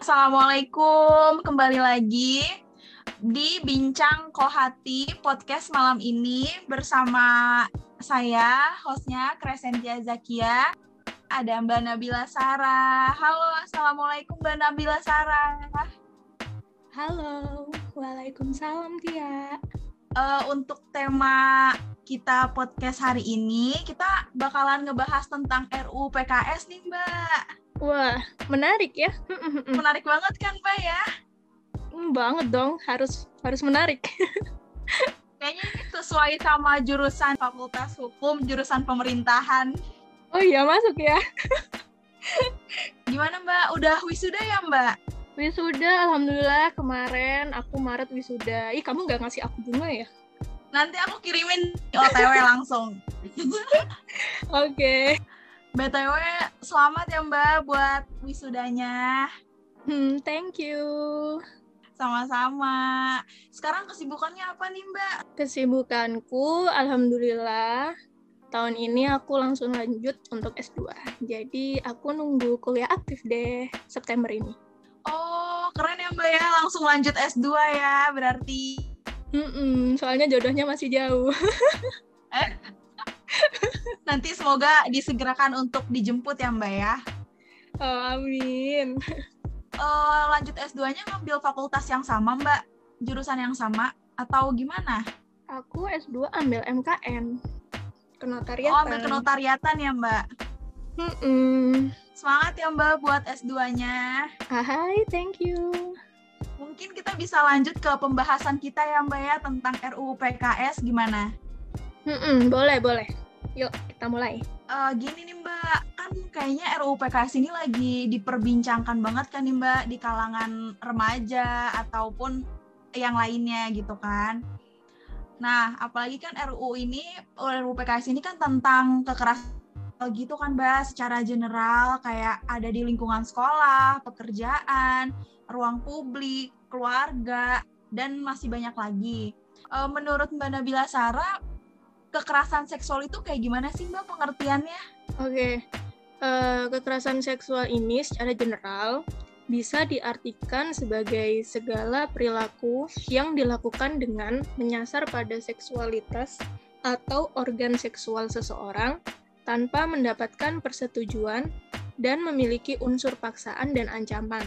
Assalamualaikum, kembali lagi di Bincang Kohati Podcast malam ini bersama saya, hostnya Crescentia Zakia. Ada Mbak Nabila Sarah. Halo, Assalamualaikum Mbak Nabila Sarah. Halo, Waalaikumsalam Tia. Untuk tema kita podcast hari ini, kita bakalan ngebahas tentang RUU PKS nih Mbak. Wah, menarik ya. Menarik banget kan, Mbak ya? Banget dong, harus menarik. Kayaknya ini sesuai sama jurusan Fakultas Hukum, jurusan pemerintahan. Oh iya, masuk ya. Gimana, Mbak? Udah wisuda ya, Mbak? Wisuda, alhamdulillah. Kemarin aku Maret wisuda. Ih, kamu nggak ngasih aku bunga ya? Nanti aku kirimin OTW langsung. Oke. BTW, selamat ya Mbak buat wisudanya. Thank you. Sama-sama. Sekarang kesibukannya apa nih Mbak? Kesibukanku, alhamdulillah, tahun ini aku langsung lanjut untuk S2. Jadi aku nunggu kuliah aktif deh September ini. Oh, keren ya Mbak ya, langsung lanjut S2 ya berarti. Soalnya jodohnya masih jauh. Nanti semoga disegerakan untuk dijemput ya Mbak ya. Oh, amin. Lanjut S2-nya ngambil fakultas yang sama Mbak? Jurusan yang sama atau gimana? Aku S2 ambil MKN Kenotariatan. Oh, ambil Kenotariatan ya Mbak. Semangat ya Mbak buat S2-nya. Hai, thank you. Mungkin kita bisa lanjut ke pembahasan kita ya Mbak ya, tentang RUU PKS gimana? Boleh. Yuk, kita mulai. Gini nih Mbak, kan kayaknya RUU PKS ini lagi diperbincangkan banget kan nih Mbak, di kalangan remaja ataupun yang lainnya gitu kan. Nah, apalagi kan RUU PKS ini kan tentang kekerasan gitu kan Mbak, secara general kayak ada di lingkungan sekolah, pekerjaan, ruang publik, keluarga, dan masih banyak lagi. Menurut Mbak Nabila Sarah, kekerasan seksual itu kayak gimana sih Mbak pengertiannya? Oke, kekerasan seksual ini secara general bisa diartikan sebagai segala perilaku yang dilakukan dengan menyasar pada seksualitas atau organ seksual seseorang tanpa mendapatkan persetujuan dan memiliki unsur paksaan dan ancaman.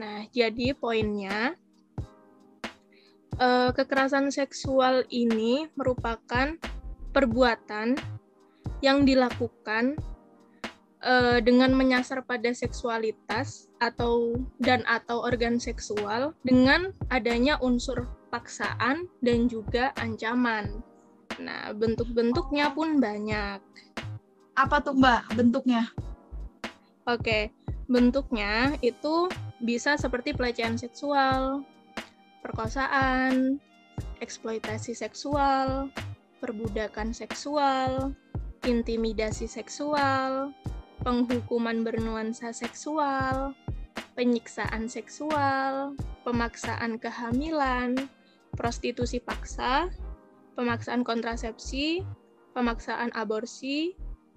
Nah, jadi poinnya, kekerasan seksual ini merupakan perbuatan yang dilakukan dengan menyasar pada seksualitas atau organ seksual dengan adanya unsur paksaan dan juga ancaman. Nah, bentuk-bentuknya pun banyak. Apa tuh Mbak bentuknya? Oke, bentuknya itu bisa seperti pelecehan seksual, perkosaan, eksploitasi seksual, perbudakan seksual, intimidasi seksual, penghukuman bernuansa seksual, penyiksaan seksual, pemaksaan kehamilan, prostitusi paksa, pemaksaan kontrasepsi, pemaksaan aborsi,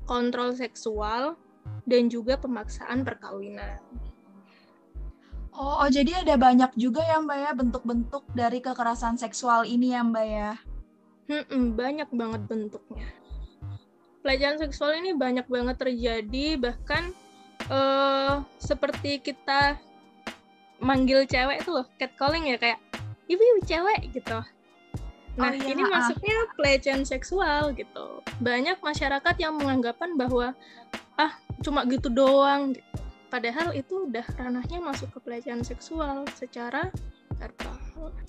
kontrol seksual, dan juga pemaksaan perkawinan. Oh, jadi ada banyak juga ya Mbak ya bentuk-bentuk dari kekerasan seksual ini ya Mbak ya? Banyak banget bentuknya. Pelecehan seksual ini banyak banget terjadi, bahkan seperti kita manggil cewek itu loh, catcalling ya, kayak ibu cewek gitu. Nah, oh, iya, ini maksudnya pelecehan seksual gitu. Banyak masyarakat yang menganggapan bahwa cuma gitu doang gitu. Padahal itu udah ranahnya masuk ke pelecehan seksual secara verbal.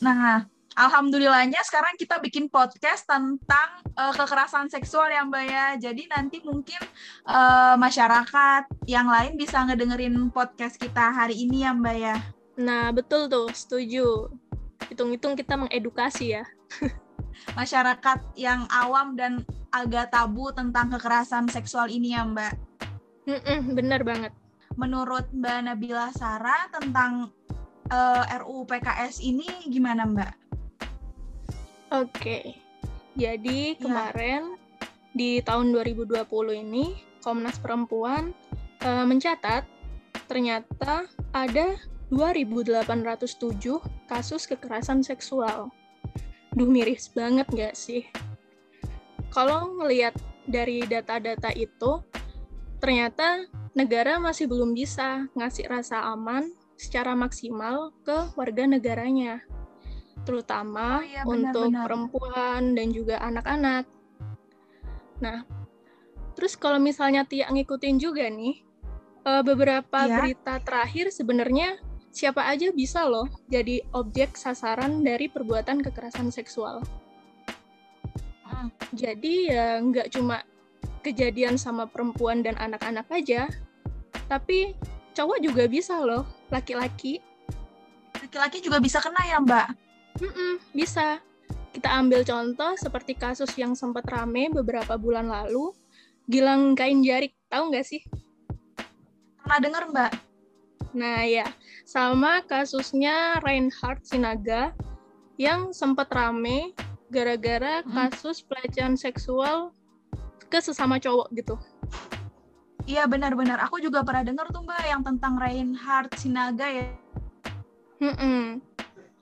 Nah, alhamdulillahnya sekarang kita bikin podcast tentang kekerasan seksual ya Mbak ya. Jadi nanti mungkin masyarakat yang lain bisa ngedengerin podcast kita hari ini ya Mbak ya. Nah, betul tuh, setuju. Hitung-hitung kita mengedukasi ya. Masyarakat yang awam dan agak tabu tentang kekerasan seksual ini ya Mbak. Benar banget. Menurut Mbak Nabila Sarah tentang RUU PKS ini gimana Mbak? Oke, jadi kemarin di tahun 2020 ini Komnas Perempuan mencatat ternyata ada 2.807 kasus kekerasan seksual. Duh, miris banget nggak sih? Kalau ngelihat dari data-data itu, ternyata negara masih belum bisa ngasih rasa aman secara maksimal ke warga negaranya, terutama untuk perempuan dan juga anak-anak. Nah, terus kalau misalnya Tia ngikutin juga nih, beberapa berita terakhir sebenarnya siapa aja bisa loh jadi objek sasaran dari perbuatan kekerasan seksual. Jadi ya nggak cuma kejadian sama perempuan dan anak-anak aja, tapi cowok juga bisa loh, laki-laki. Laki-laki juga bisa kena ya, Mbak? Bisa. Kita ambil contoh seperti kasus yang sempat rame beberapa bulan lalu, Gilang Kain Jarik, tahu nggak sih? Pernah dengar, Mbak? Nah ya, sama kasusnya Reinhard Sinaga yang sempat rame gara-gara kasus pelecehan seksual ke sesama cowok gitu. Iya benar-benar, aku juga pernah dengar tuh Mbak yang tentang Reinhard Sinaga ya.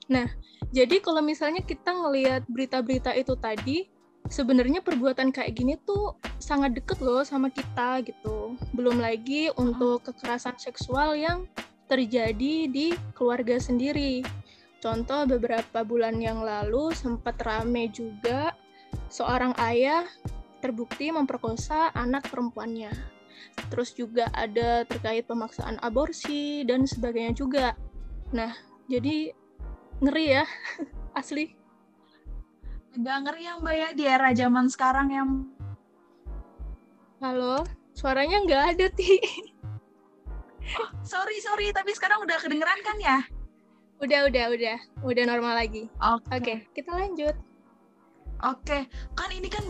Nah, jadi kalau misalnya kita ngelihat berita-berita itu tadi, sebenarnya perbuatan kayak gini tuh sangat deket loh sama kita gitu. Belum lagi untuk kekerasan seksual yang terjadi di keluarga sendiri. Contoh beberapa bulan yang lalu sempat rame juga seorang ayah terbukti memperkosa anak perempuannya. Terus juga ada terkait pemaksaan aborsi dan sebagainya juga. Nah, jadi ngeri ya, asli. Agak ngeri ya Mbak ya di era zaman sekarang yang... Halo, suaranya nggak ada, Ti. Oh, sorry, tapi sekarang udah kedengeran kan ya? Udah. Udah normal lagi. Oke, kita lanjut. Oke, kan ini kan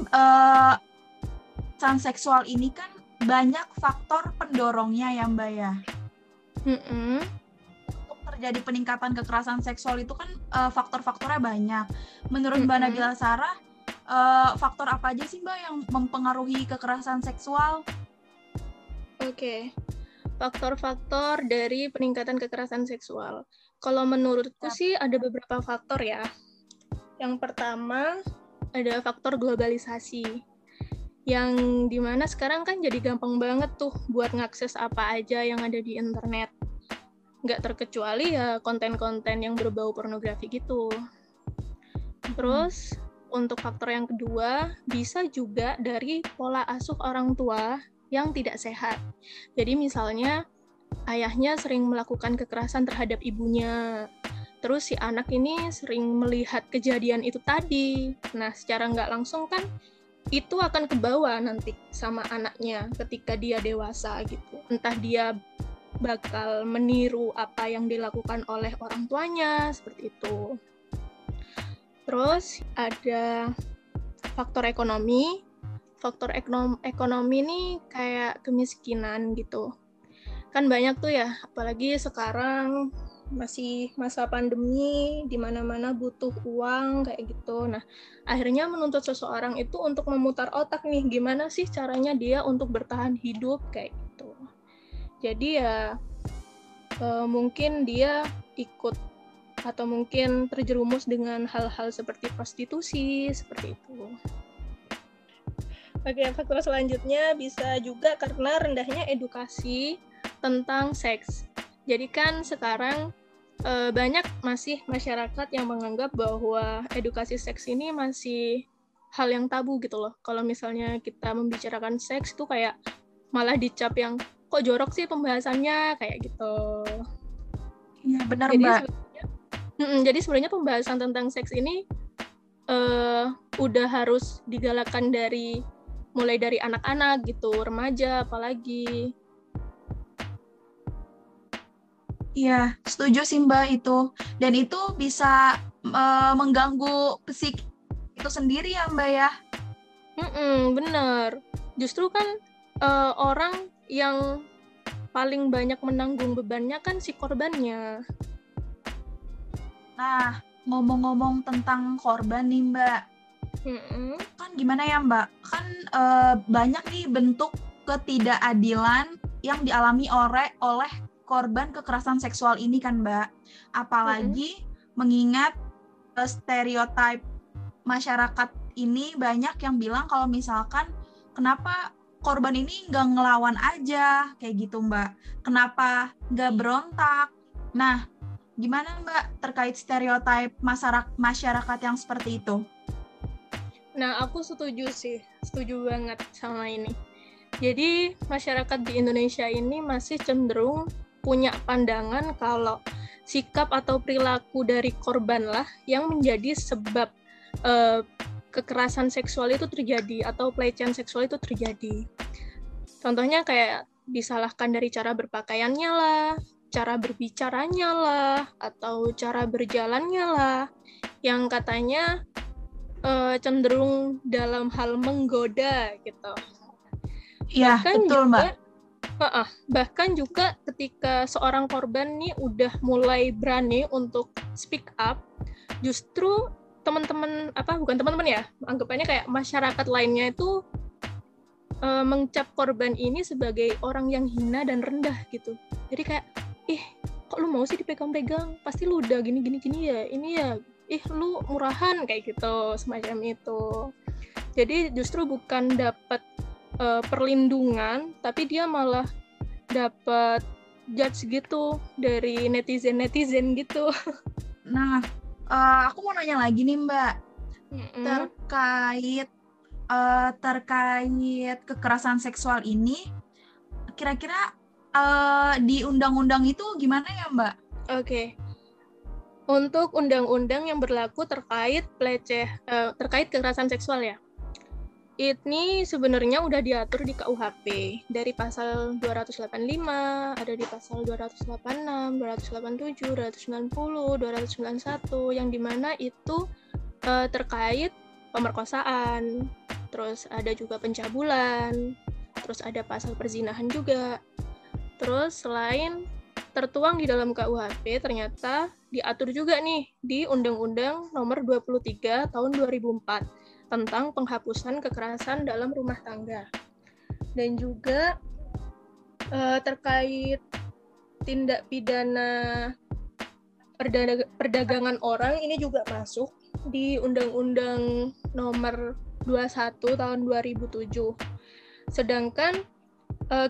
kekerasan seksual ini kan banyak faktor pendorongnya ya Mbak ya. Untuk terjadi peningkatan kekerasan seksual itu kan faktor-faktornya banyak. Menurut Mbak Nabila Sarah, faktor apa aja sih Mbak yang mempengaruhi kekerasan seksual? Oke, faktor-faktor dari peningkatan kekerasan seksual. Kalau menurutku sih ada beberapa faktor ya. Yang pertama ada faktor globalisasi, yang dimana sekarang kan jadi gampang banget tuh buat ngakses apa aja yang ada di internet. Nggak terkecuali ya konten-konten yang berbau pornografi gitu. Terus untuk faktor yang kedua bisa juga dari pola asuh orang tua yang tidak sehat. Jadi misalnya ayahnya sering melakukan kekerasan terhadap ibunya. Terus si anak ini sering melihat kejadian itu tadi. Nah, secara nggak langsung kan itu akan kebawa nanti sama anaknya ketika dia dewasa gitu. Entah dia bakal meniru apa yang dilakukan oleh orang tuanya, seperti itu. Terus ada faktor ekonomi. Faktor ekonomi ini kayak kemiskinan gitu. Kan banyak tuh ya, apalagi sekarang masih masa pandemi, di mana-mana butuh uang kayak gitu. Nah, akhirnya menuntut seseorang itu untuk memutar otak nih, gimana sih caranya dia untuk bertahan hidup kayak gitu. Jadi ya mungkin dia ikut atau mungkin terjerumus dengan hal-hal seperti prostitusi, seperti itu. Oke, faktor selanjutnya bisa juga karena rendahnya edukasi tentang seks. Jadi kan sekarang banyak masih masyarakat yang menganggap bahwa edukasi seks ini masih hal yang tabu gitu loh. Kalau misalnya kita membicarakan seks itu kayak malah dicap yang kok jorok sih pembahasannya kayak gitu. Iya benar Mbak. Jadi sebenarnya pembahasan tentang seks ini udah harus digalakkan dari mulai dari anak-anak gitu, remaja apalagi. Iya, setuju sih Mbak itu. Dan itu bisa mengganggu psikis itu sendiri ya Mbak ya? Bener. Justru kan orang yang paling banyak menanggung bebannya kan si korbannya. Nah, ngomong-ngomong tentang korban nih Mbak. Kan gimana ya Mbak, kan banyak nih bentuk ketidakadilan yang dialami oleh korban kekerasan seksual ini kan, Mbak. Apalagi mengingat stereotip masyarakat ini banyak yang bilang kalau misalkan kenapa korban ini nggak ngelawan aja, kayak gitu, Mbak. Kenapa nggak berontak? Nah, gimana, Mbak, terkait stereotip masyarakat yang seperti itu? Nah, aku setuju sih. Setuju banget sama ini. Jadi, masyarakat di Indonesia ini masih cenderung punya pandangan kalau sikap atau perilaku dari korban lah yang menjadi sebab kekerasan seksual itu terjadi atau pelecehan seksual itu terjadi. Contohnya kayak disalahkan dari cara berpakaiannya lah, cara berbicaranya lah, atau cara berjalannya lah, yang katanya cenderung dalam hal menggoda gitu. Iya, betul, Mbak. Bahkan juga ketika seorang korban nih udah mulai berani untuk speak up, justru anggapannya kayak masyarakat lainnya itu mengecap korban ini sebagai orang yang hina dan rendah gitu. Jadi kayak, kok lu mau sih dipegang-pegang? Pasti lu udah gini-gini ya, ini ya, lu murahan, kayak gitu, semacam itu. Jadi justru bukan dapat perlindungan, tapi dia malah dapat judge gitu dari netizen gitu. Nah, aku mau nanya lagi nih, Mbak, terkait kekerasan seksual ini, kira-kira di undang-undang itu gimana ya, Mbak? Oke. Untuk undang-undang yang berlaku terkait terkait kekerasan seksual ya. Ini sebenarnya udah diatur di KUHP dari pasal 285, ada di pasal 286, 287, 290, 291, yang dimana itu terkait pemerkosaan, terus ada juga pencabulan, terus ada pasal perzinahan juga. Terus selain tertuang di dalam KUHP, ternyata diatur juga nih di Undang-Undang Nomor 23 Tahun 2004. Tentang penghapusan kekerasan dalam rumah tangga. Dan juga terkait tindak pidana perdagangan orang, ini juga masuk di Undang-Undang Nomor 21 Tahun 2007. Sedangkan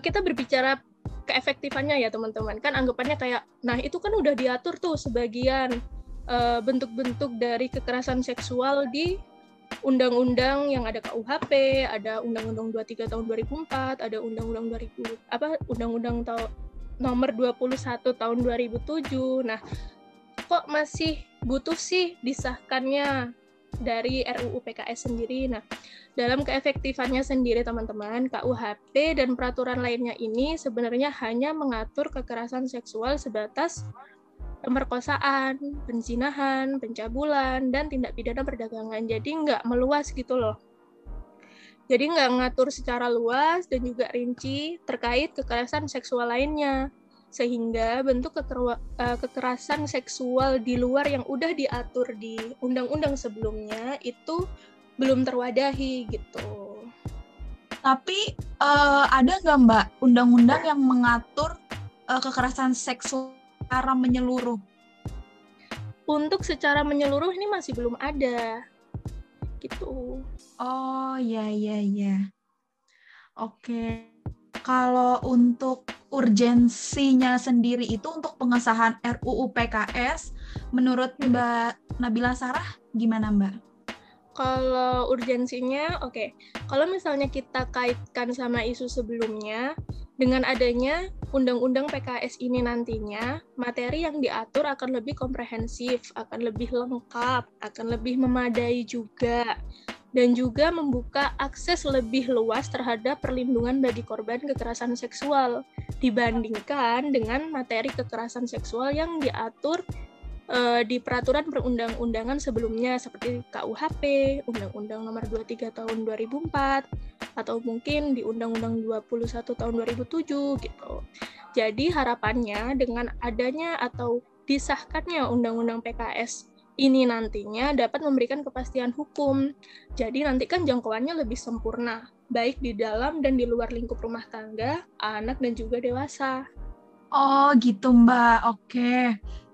kita berbicara keefektifannya ya, teman-teman. Kan anggapannya kayak, nah itu kan udah diatur tuh sebagian bentuk-bentuk dari kekerasan seksual di undang-undang yang ada KUHP, ada Undang-Undang 23 Tahun 2004, ada Undang-Undang Nomor 21 Tahun 2007. Nah, kok masih butuh sih disahkannya dari RUU PKS sendiri. Nah, dalam keefektifannya sendiri, teman-teman, KUHP dan peraturan lainnya ini sebenarnya hanya mengatur kekerasan seksual sebatas pemerkosaan, penzinahan, pencabulan, dan tindak pidana perdagangan. Jadi nggak meluas gitu loh. Jadi nggak ngatur secara luas dan juga rinci terkait kekerasan seksual lainnya. Sehingga bentuk kekerasan seksual di luar yang udah diatur di undang-undang sebelumnya itu belum terwadahi gitu. Tapi ada nggak, Mbak, undang-undang yang mengatur kekerasan seksual secara menyeluruh? Untuk secara menyeluruh ini masih belum ada. Gitu. Oh, ya. Oke. Kalau untuk urgensinya sendiri itu untuk pengesahan RUU PKS, menurut Mbak Nabila Sarah gimana, Mbak? Kalau urgensinya, oke. Kalau misalnya kita kaitkan sama isu sebelumnya, dengan adanya Undang-Undang PKS ini nantinya, materi yang diatur akan lebih komprehensif, akan lebih lengkap, akan lebih memadai juga, dan juga membuka akses lebih luas terhadap perlindungan bagi korban kekerasan seksual, dibandingkan dengan materi kekerasan seksual yang diatur di peraturan perundang-undangan sebelumnya seperti KUHP, Undang-Undang Nomor 23 Tahun 2004, atau mungkin di Undang-Undang 21 Tahun 2007 gitu. Jadi harapannya dengan adanya atau disahkannya Undang-Undang PKS ini nantinya dapat memberikan kepastian hukum. Jadi nanti kan jangkauannya lebih sempurna, baik di dalam dan di luar lingkup rumah tangga, anak dan juga dewasa. Oh gitu Mbak, oke.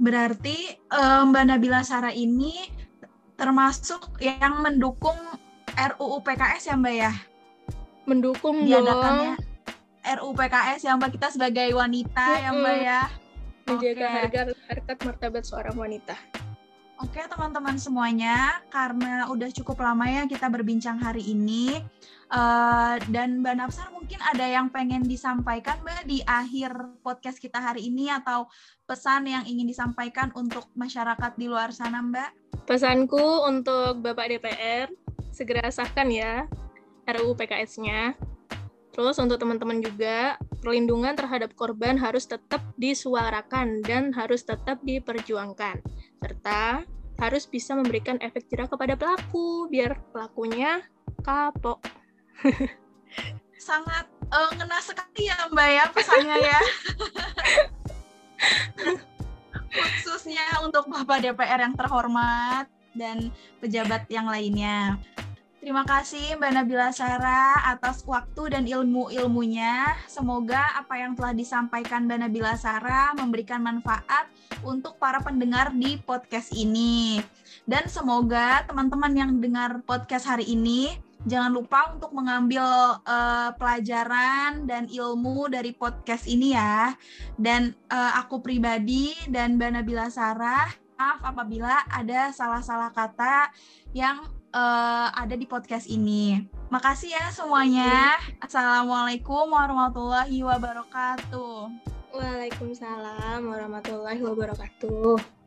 Berarti Mbak Nabila Sarah ini termasuk yang mendukung RUU PKS ya Mbak ya? Mendukung diadakannya RUU PKS ya Mbak, kita sebagai wanita ya Mbak ya? Menjaga harkat martabat seorang wanita. Oke teman-teman semuanya, karena udah cukup lama ya kita berbincang hari ini, dan Mbak Nabsar mungkin ada yang pengen disampaikan Mbak di akhir podcast kita hari ini, atau pesan yang ingin disampaikan untuk masyarakat di luar sana Mbak? Pesanku untuk Bapak DPR, segera sahkan ya RUU PKS-nya. Terus untuk teman-teman juga, perlindungan terhadap korban harus tetap disuarakan dan harus tetap diperjuangkan. Serta harus bisa memberikan efek jerah kepada pelaku, biar pelakunya kapok. Sangat ngena sekali ya Mbak ya pesannya ya. Khususnya untuk Bapak DPR yang terhormat dan pejabat yang lainnya. Terima kasih Mbak Nabila Sarah atas waktu dan ilmu-ilmunya. Semoga apa yang telah disampaikan Mbak Nabila Sarah memberikan manfaat untuk para pendengar di podcast ini. Dan semoga teman-teman yang dengar podcast hari ini, jangan lupa untuk mengambil pelajaran dan ilmu dari podcast ini ya. Dan aku pribadi dan Mbak Nabila Sarah, maaf apabila ada salah-salah kata yang ada di podcast ini. Makasih ya semuanya. Assalamualaikum warahmatullahi wabarakatuh. Waalaikumsalam warahmatullahi wabarakatuh.